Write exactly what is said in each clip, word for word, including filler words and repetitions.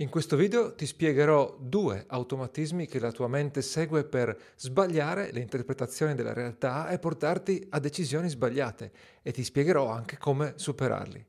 In questo video ti spiegherò due automatismi che la tua mente segue per sbagliare le interpretazioni della realtà e portarti a decisioni sbagliate, e ti spiegherò anche come superarli.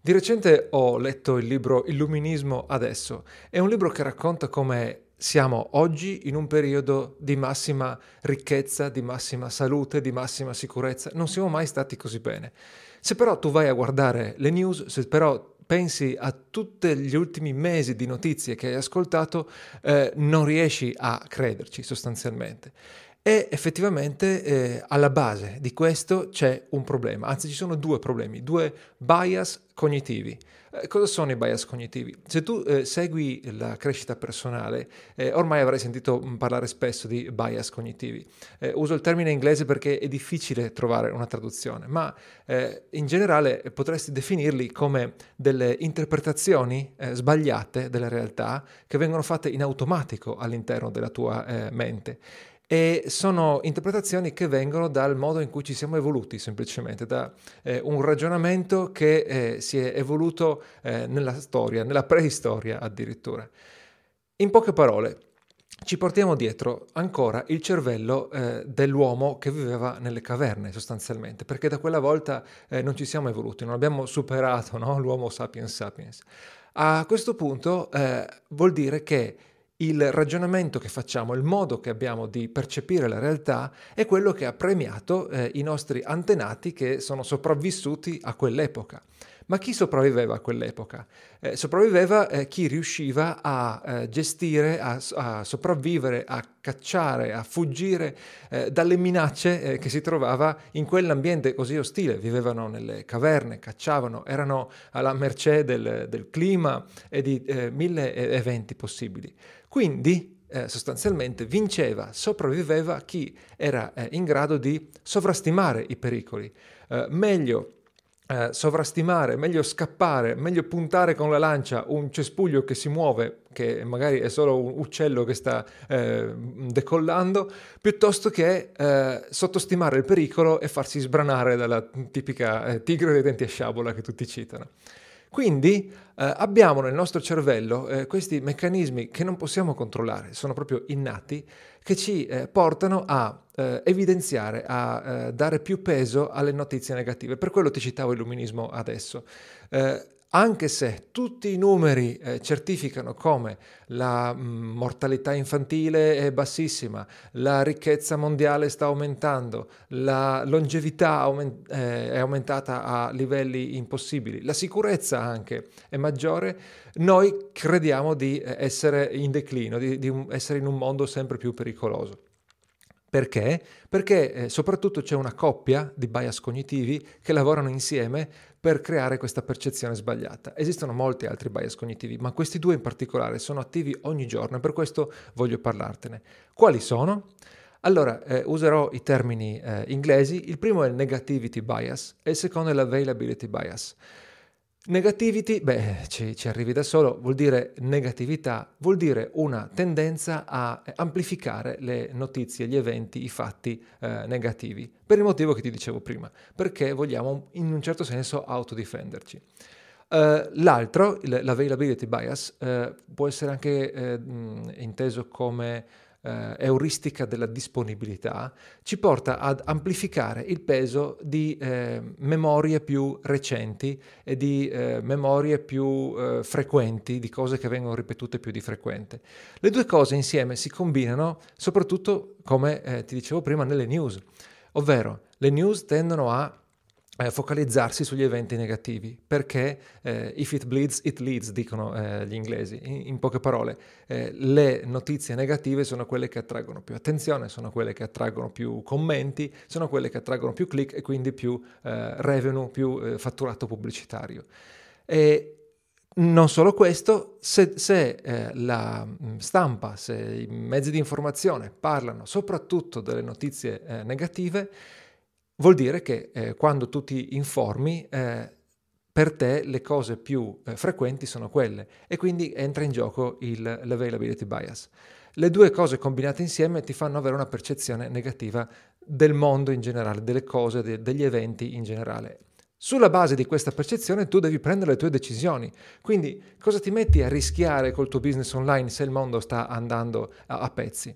Di recente ho letto il libro Illuminismo Adesso. È un libro che racconta come siamo oggi in un periodo di massima ricchezza, di massima salute, di massima sicurezza. Non siamo mai stati così bene. Se però tu vai a guardare le news, se però pensi a tutti gli ultimi mesi di notizie che hai ascoltato, eh, non riesci a crederci sostanzialmente. E effettivamente eh, alla base di questo c'è un problema, anzi ci sono due problemi, due bias cognitivi. Eh, cosa sono i bias cognitivi? Se tu eh, segui la crescita personale, eh, ormai avrai sentito parlare spesso di bias cognitivi. Eh, uso il termine inglese perché è difficile trovare una traduzione, ma eh, in generale potresti definirli come delle interpretazioni eh, sbagliate della realtà che vengono fatte in automatico all'interno della tua eh, mente. E sono interpretazioni che vengono dal modo in cui ci siamo evoluti, semplicemente, da eh, un ragionamento che eh, si è evoluto eh, nella storia, nella preistoria addirittura. In poche parole, ci portiamo dietro ancora il cervello eh, dell'uomo che viveva nelle caverne, sostanzialmente, perché da quella volta eh, non ci siamo evoluti, non abbiamo superato, no? L'uomo sapiens sapiens. A questo punto eh, vuol dire che il ragionamento che facciamo, il modo che abbiamo di percepire la realtà è quello che ha premiato eh, i nostri antenati che sono sopravvissuti a quell'epoca. Ma chi sopravviveva a quell'epoca? Eh, sopravviveva eh, chi riusciva a eh, gestire, a, a sopravvivere, a cacciare, a fuggire eh, dalle minacce eh, che si trovava in quell'ambiente così ostile. Vivevano nelle caverne, cacciavano, erano alla mercé del, del clima e di eh, mille eventi possibili. Quindi eh, sostanzialmente vinceva, sopravviveva chi era eh, in grado di sovrastimare i pericoli, eh, meglio Eh, sovrastimare, meglio scappare, meglio puntare con la lancia un cespuglio che si muove, che magari è solo un uccello che sta eh, decollando, piuttosto che eh, sottostimare il pericolo e farsi sbranare dalla tipica eh, tigre dei denti a sciabola che tutti citano. Quindi eh, abbiamo nel nostro cervello eh, questi meccanismi che non possiamo controllare, sono proprio innati, che ci eh, portano a eh, evidenziare, a eh, dare più peso alle notizie negative. Per quello ti citavo Illuminismo Adesso. Eh, Anche se tutti i numeri eh, certificano come la mh, mortalità infantile è bassissima, la ricchezza mondiale sta aumentando, la longevità aument- eh, è aumentata a livelli impossibili, la sicurezza anche è maggiore, noi crediamo di essere in declino, di, di essere in un mondo sempre più pericoloso. Perché? Perché eh, soprattutto c'è una coppia di bias cognitivi che lavorano insieme per creare questa percezione sbagliata. Esistono molti altri bias cognitivi, ma questi due in particolare sono attivi ogni giorno e per questo voglio parlartene. Quali sono? Allora, eh, userò i termini eh, inglesi. Il primo è il negativity bias e il secondo è l'availability bias. Negativity, beh, ci, ci arrivi da solo, vuol dire negatività, vuol dire una tendenza a amplificare le notizie, gli eventi, i fatti eh, negativi, per il motivo che ti dicevo prima, perché vogliamo in un certo senso autodifenderci. Uh, l'altro, l'availability bias, uh, può essere anche uh, inteso come Uh, euristica della disponibilità, ci porta ad amplificare il peso di eh, memorie più recenti e di eh, memorie più eh, frequenti, di cose che vengono ripetute più di frequente. Le due cose insieme si combinano soprattutto, come eh, ti dicevo prima, nelle news, ovvero le news tendono a focalizzarsi sugli eventi negativi, perché eh, if it bleeds, it leads, dicono eh, gli inglesi. In, in poche parole, eh, le notizie negative sono quelle che attraggono più attenzione, sono quelle che attraggono più commenti, sono quelle che attraggono più click e quindi più eh, revenue, più eh, fatturato pubblicitario. E non solo questo, se, se eh, la stampa, se i mezzi di informazione parlano soprattutto delle notizie eh, negative, vuol dire che eh, quando tu ti informi, eh, per te le cose più eh, frequenti sono quelle e quindi entra in gioco il, l'availability bias. Le due cose combinate insieme ti fanno avere una percezione negativa del mondo in generale, delle cose, de- degli eventi in generale. Sulla base di questa percezione tu devi prendere le tue decisioni, quindi cosa ti metti a rischiare col tuo business online se il mondo sta andando a, a pezzi?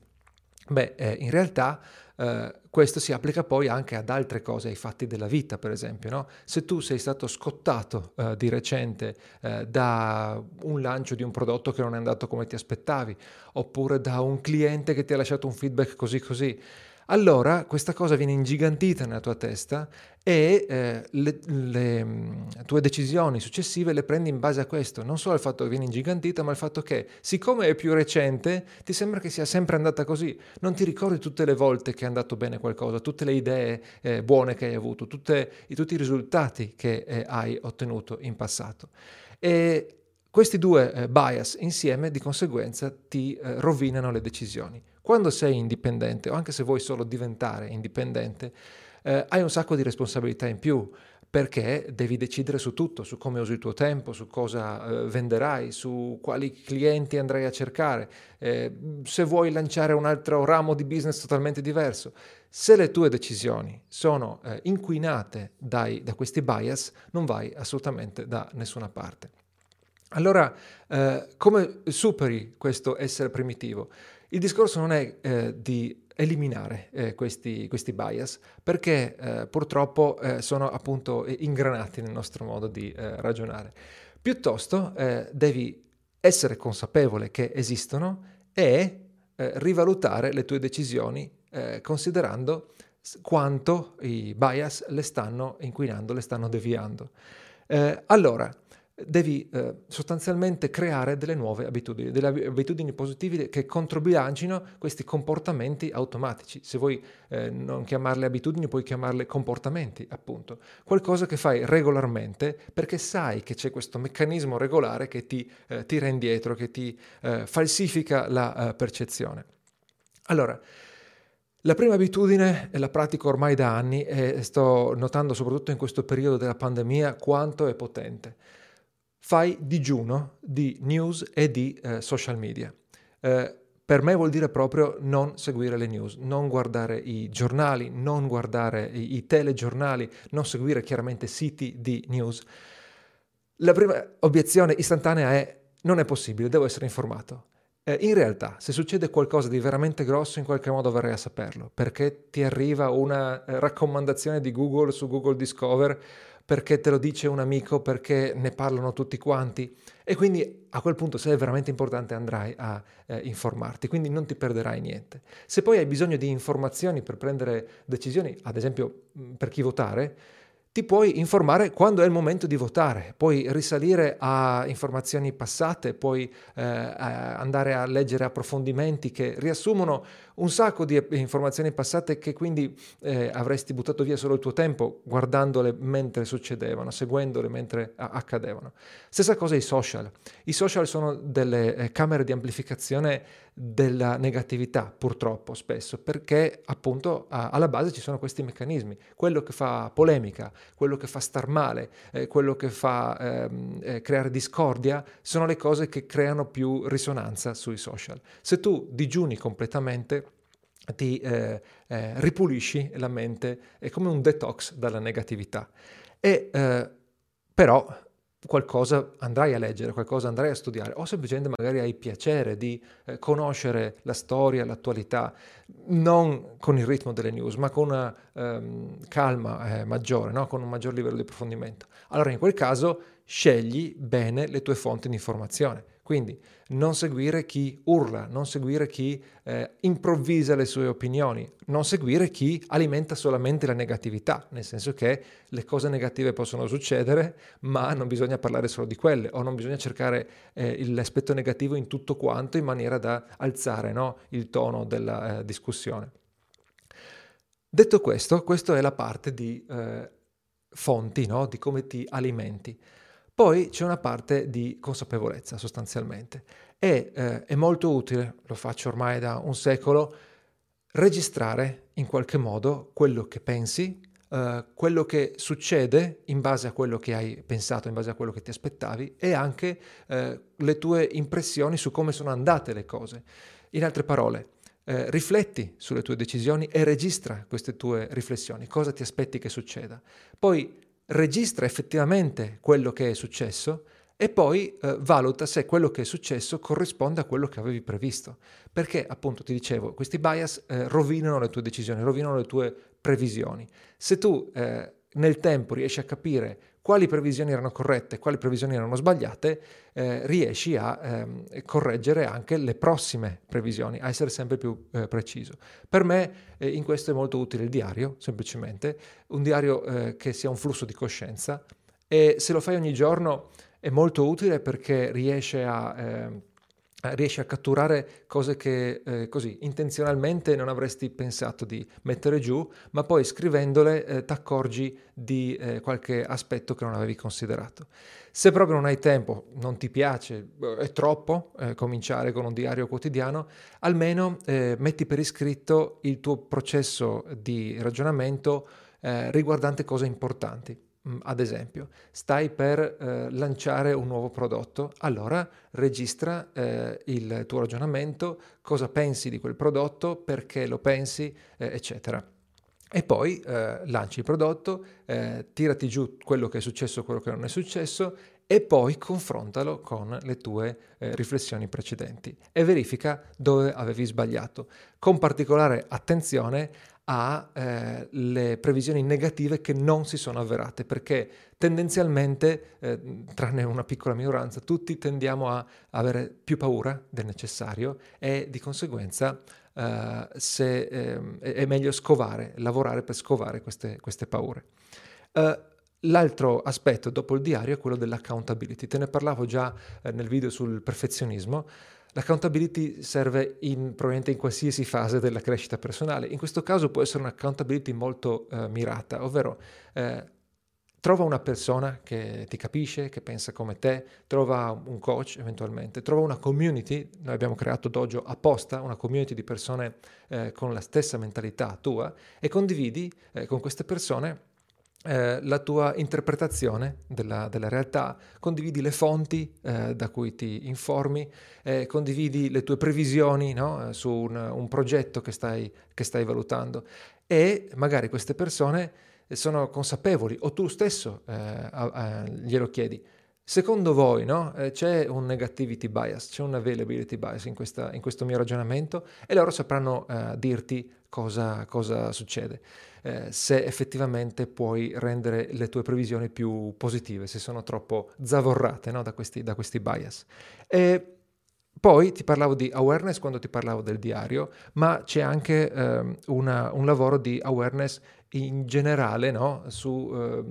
Beh, eh, in realtà eh, questo si applica poi anche ad altre cose, ai fatti della vita per esempio, no? Se tu sei stato scottato eh, di recente eh, da un lancio di un prodotto che non è andato come ti aspettavi, oppure da un cliente che ti ha lasciato un feedback così così, allora questa cosa viene ingigantita nella tua testa e eh, le, le mh, tue decisioni successive le prendi in base a questo, non solo al fatto che viene ingigantita, ma al fatto che siccome è più recente ti sembra che sia sempre andata così, non ti ricordi tutte le volte che è andato bene qualcosa, tutte le idee eh, buone che hai avuto, tutte, i, tutti i risultati che eh, hai ottenuto in passato. E questi due eh, bias insieme di conseguenza ti eh, rovinano le decisioni. Quando sei indipendente, o anche se vuoi solo diventare indipendente, eh, hai un sacco di responsabilità in più, perché devi decidere su tutto, su come usi il tuo tempo, su cosa eh, venderai, su quali clienti andrai a cercare, eh, se vuoi lanciare un altro ramo di business totalmente diverso. Se le tue decisioni sono eh, inquinate dai, da questi bias, non vai assolutamente da nessuna parte. Allora, eh, come superi questo essere primitivo? Il discorso non è eh, di eliminare eh, questi, questi bias, perché eh, purtroppo eh, sono appunto ingranati nel nostro modo di eh, ragionare. Piuttosto eh, devi essere consapevole che esistono e eh, rivalutare le tue decisioni eh, considerando quanto i bias le stanno inquinando, le stanno deviando. Eh, allora, devi eh, sostanzialmente creare delle nuove abitudini, delle abitudini positive che controbilancino questi comportamenti automatici. Se vuoi eh, non chiamarle abitudini, puoi chiamarle comportamenti, appunto. Qualcosa che fai regolarmente perché sai che c'è questo meccanismo regolare che ti eh, tira indietro, che ti eh, falsifica la eh, percezione. Allora, la prima abitudine, e la pratico ormai da anni, e sto notando soprattutto in questo periodo della pandemia quanto è potente. Fai digiuno di news e di eh, social media. Eh, per me vuol dire proprio non seguire le news, non guardare i giornali, non guardare i, i telegiornali, non seguire chiaramente siti di news. La prima obiezione istantanea è: non è possibile, devo essere informato. Eh, in realtà, se succede qualcosa di veramente grosso, in qualche modo verrai a saperlo, perché ti arriva una eh, raccomandazione di Google su Google Discover, perché te lo dice un amico, perché ne parlano tutti quanti, e quindi a quel punto, se è veramente importante, andrai a eh, informarti, quindi non ti perderai niente. Se poi hai bisogno di informazioni per prendere decisioni, ad esempio per chi votare, ti puoi informare quando è il momento di votare, puoi risalire a informazioni passate, puoi eh, andare a leggere approfondimenti che riassumono un sacco di informazioni passate che quindi eh, avresti buttato via solo il tuo tempo guardandole mentre succedevano, seguendole mentre accadevano. Stessa cosa i social. I social sono delle eh, camere di amplificazione della negatività, purtroppo spesso, perché appunto a, alla base ci sono questi meccanismi. Quello che fa polemica, quello che fa star male, eh, quello che fa ehm, eh, creare discordia, sono le cose che creano più risonanza sui social. Se tu digiuni completamente, ti eh, eh, ripulisci la mente, è come un detox dalla negatività. E eh, però qualcosa andrai a leggere, qualcosa andrai a studiare, o semplicemente magari hai piacere di eh, conoscere la storia, l'attualità, non con il ritmo delle news, ma con una ehm, calma eh, maggiore, no? Con un maggior livello di approfondimento. Allora in quel caso scegli bene le tue fonti di informazione, quindi non seguire chi urla, non seguire chi eh, improvvisa le sue opinioni, non seguire chi alimenta solamente la negatività, nel senso che le cose negative possono succedere, ma non bisogna parlare solo di quelle, o non bisogna cercare eh, l'aspetto negativo in tutto quanto in maniera da alzare, no, il tono della eh, discussione. Detto questo, questa è la parte di eh, fonti, no? Di come ti alimenti. Poi c'è una parte di consapevolezza sostanzialmente e eh, è molto utile, lo faccio ormai da un secolo, registrare in qualche modo quello che pensi, eh, quello che succede in base a quello che hai pensato, in base a quello che ti aspettavi, e anche eh, le tue impressioni su come sono andate le cose. In altre parole, Eh, rifletti sulle tue decisioni e registra queste tue riflessioni, cosa ti aspetti che succeda. Poi registra effettivamente quello che è successo e poi eh, valuta se quello che è successo corrisponde a quello che avevi previsto. Perché, appunto, ti dicevo, questi bias eh, rovinano le tue decisioni, rovinano le tue previsioni. Se tu eh, nel tempo riesci a capire quali previsioni erano corrette, quali previsioni erano sbagliate, eh, riesci a ehm, correggere anche le prossime previsioni, a essere sempre più eh, preciso. Per me eh, in questo è molto utile il diario, semplicemente, un diario eh, che sia un flusso di coscienza, e se lo fai ogni giorno è molto utile perché riesce a... Ehm, riesci a catturare cose che eh, così intenzionalmente non avresti pensato di mettere giù, ma poi scrivendole eh, ti accorgi di eh, qualche aspetto che non avevi considerato. Se proprio non hai tempo, non ti piace, è troppo eh, cominciare con un diario quotidiano, almeno eh, metti per iscritto il tuo processo di ragionamento eh, riguardante cose importanti. Ad esempio, stai per eh, lanciare un nuovo prodotto, allora registra eh, il tuo ragionamento, cosa pensi di quel prodotto, perché lo pensi, eh, eccetera. E poi eh, lanci il prodotto, eh, tirati giù quello che è successo e quello che non è successo, e poi confrontalo con le tue eh, riflessioni precedenti e verifica dove avevi sbagliato, con particolare attenzione a eh, le previsioni negative che non si sono avverate, perché tendenzialmente, eh, tranne una piccola minoranza, tutti tendiamo a avere più paura del necessario e di conseguenza eh, se, eh, è meglio scovare, lavorare per scovare queste, queste paure. Uh, L'altro aspetto dopo il diario è quello dell'accountability. Te ne parlavo già eh, nel video sul perfezionismo. L'accountability serve in, probabilmente in qualsiasi fase della crescita personale. In questo caso può essere un'accountability molto eh, mirata, ovvero eh, trova una persona che ti capisce, che pensa come te, trova un coach eventualmente, trova una community. Noi abbiamo creato Dojo apposta, una community di persone eh, con la stessa mentalità tua, e condividi eh, con queste persone Eh, la tua interpretazione della, della realtà, condividi le fonti eh, da cui ti informi, eh, condividi le tue previsioni, no? eh, su un, un progetto che stai, che stai valutando, e magari queste persone sono consapevoli, o tu stesso eh, a, a, glielo chiedi. Secondo voi, no? eh, c'è un negativity bias, c'è un availability bias in, questa, in questo mio ragionamento, e loro sapranno eh, dirti cosa, cosa succede, eh, se effettivamente puoi rendere le tue previsioni più positive, se sono troppo zavorrate, no? da, questi, da questi bias. E poi ti parlavo di awareness quando ti parlavo del diario, ma c'è anche eh, una, un lavoro di awareness in generale, no? su eh,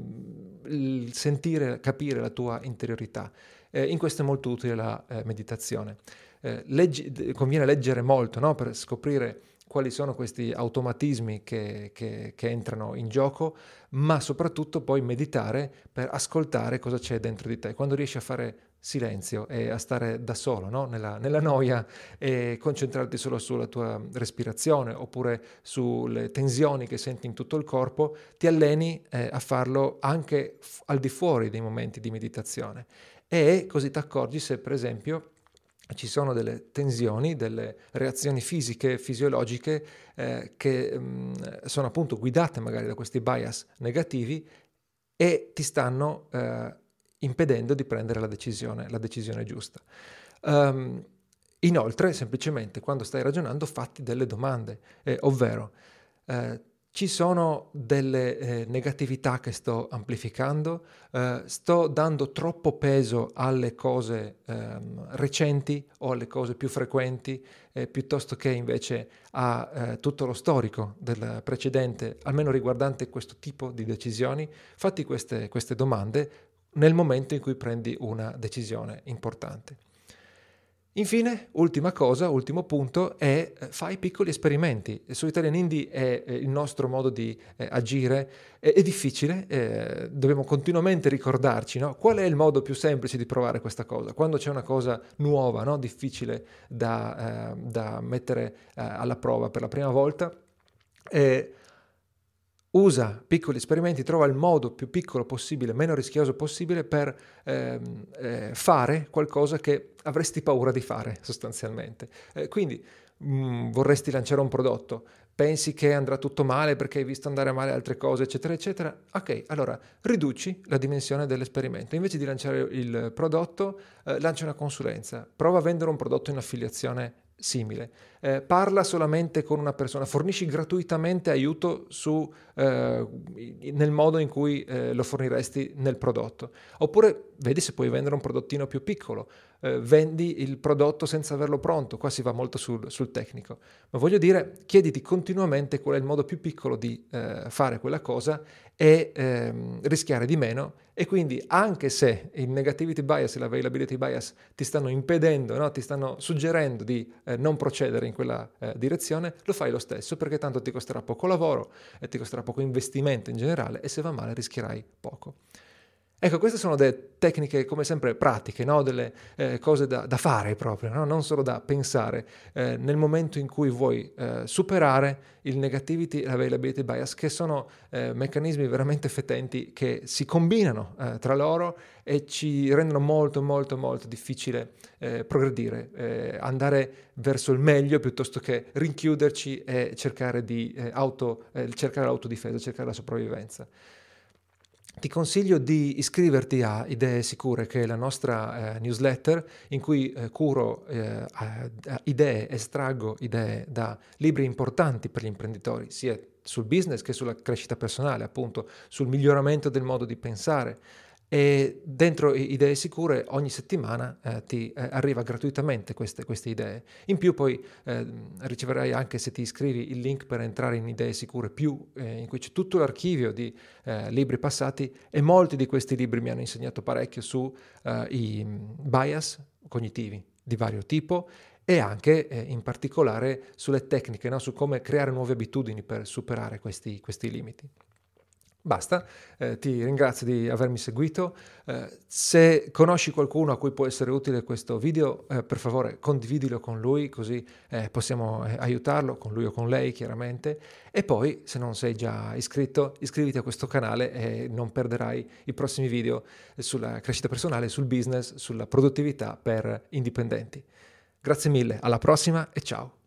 il sentire, capire la tua interiorità. Eh, in questo è molto utile la eh, meditazione. Eh, leggi, conviene leggere molto, no? per scoprire quali sono questi automatismi che, che, che entrano in gioco, ma soprattutto poi meditare per ascoltare cosa c'è dentro di te. Quando riesci a fare silenzio e a stare da solo, no? nella, nella noia, e concentrarti solo sulla tua respirazione oppure sulle tensioni che senti in tutto il corpo, ti alleni eh, a farlo anche f- al di fuori dei momenti di meditazione, e così ti accorgi se, per esempio, ci sono delle tensioni, delle reazioni fisiche, fisiologiche eh, che mh, sono appunto guidate magari da questi bias negativi e ti stanno eh, impedendo di prendere la decisione, la decisione giusta. Um, inoltre, semplicemente, quando stai ragionando, fatti delle domande, eh, ovvero eh, ci sono delle eh, negatività che sto amplificando, eh, sto dando troppo peso alle cose eh, recenti o alle cose più frequenti, eh, piuttosto che invece a eh, tutto lo storico del precedente, almeno riguardante questo tipo di decisioni. Fatti queste, queste domande nel momento in cui prendi una decisione importante. Infine, ultima cosa, ultimo punto, è eh, fai piccoli esperimenti. Su Italian Indie è eh, il nostro modo di eh, agire, è, è difficile, eh, dobbiamo continuamente ricordarci, no? Qual è il modo più semplice di provare questa cosa? Quando c'è una cosa nuova, no? difficile da, eh, da mettere eh, alla prova per la prima volta, eh, usa piccoli esperimenti, trova il modo più piccolo possibile, meno rischioso possibile per ehm, eh, fare qualcosa che avresti paura di fare sostanzialmente. Eh, quindi mh, vorresti lanciare un prodotto, pensi che andrà tutto male perché hai visto andare male altre cose, eccetera, eccetera. Ok, allora riduci la dimensione dell'esperimento. Invece di lanciare il prodotto, eh, lancia una consulenza. Prova a vendere un prodotto in affiliazione simile. Eh, parla solamente con una persona, fornisci gratuitamente aiuto su, eh, nel modo in cui eh, lo forniresti nel prodotto. Oppure vedi se puoi vendere un prodottino più piccolo, eh, vendi il prodotto senza averlo pronto, qua si va molto sul, sul tecnico. Ma voglio dire, chiediti continuamente qual è il modo più piccolo di eh, fare quella cosa e ehm, rischiare di meno, e quindi anche se il negativity bias e l'availability bias ti stanno impedendo, no? ti stanno suggerendo di eh, non procedere in quella eh, direzione, lo fai lo stesso, perché tanto ti costerà poco lavoro, eh, ti costerà poco investimento in generale, e se va male rischierai poco. Ecco, queste sono delle tecniche, come sempre, pratiche, no? delle eh, cose da, da fare proprio, no? non solo da pensare, eh, nel momento in cui vuoi eh, superare il negativity e l'availability bias, che sono eh, meccanismi veramente fetenti che si combinano eh, tra loro e ci rendono molto, molto, molto difficile eh, progredire, eh, andare verso il meglio piuttosto che rinchiuderci e cercare, di, eh, auto, eh, cercare l'autodifesa, cercare la sopravvivenza. Ti consiglio di iscriverti a Idee Sicure, che è la nostra eh, newsletter in cui eh, curo eh, idee, estraggo idee da libri importanti per gli imprenditori, sia sul business che sulla crescita personale, appunto, sul miglioramento del modo di pensare. E dentro Idee Sicure ogni settimana eh, ti eh, arriva gratuitamente queste, queste idee. In più poi eh, riceverai anche, se ti iscrivi, il link per entrare in Idee Sicure più, eh, in cui c'è tutto l'archivio di eh, libri passati, e molti di questi libri mi hanno insegnato parecchio su eh, i bias cognitivi di vario tipo, e anche eh, in particolare sulle tecniche, no? su come creare nuove abitudini per superare questi, questi limiti. Basta, eh, ti ringrazio di avermi seguito, eh, se conosci qualcuno a cui può essere utile questo video, eh, per favore condividilo con lui, così eh, possiamo eh, aiutarlo, con lui o con lei chiaramente, e poi se non sei già iscritto iscriviti a questo canale e non perderai i prossimi video sulla crescita personale, sul business, sulla produttività per indipendenti. Grazie mille, alla prossima e ciao!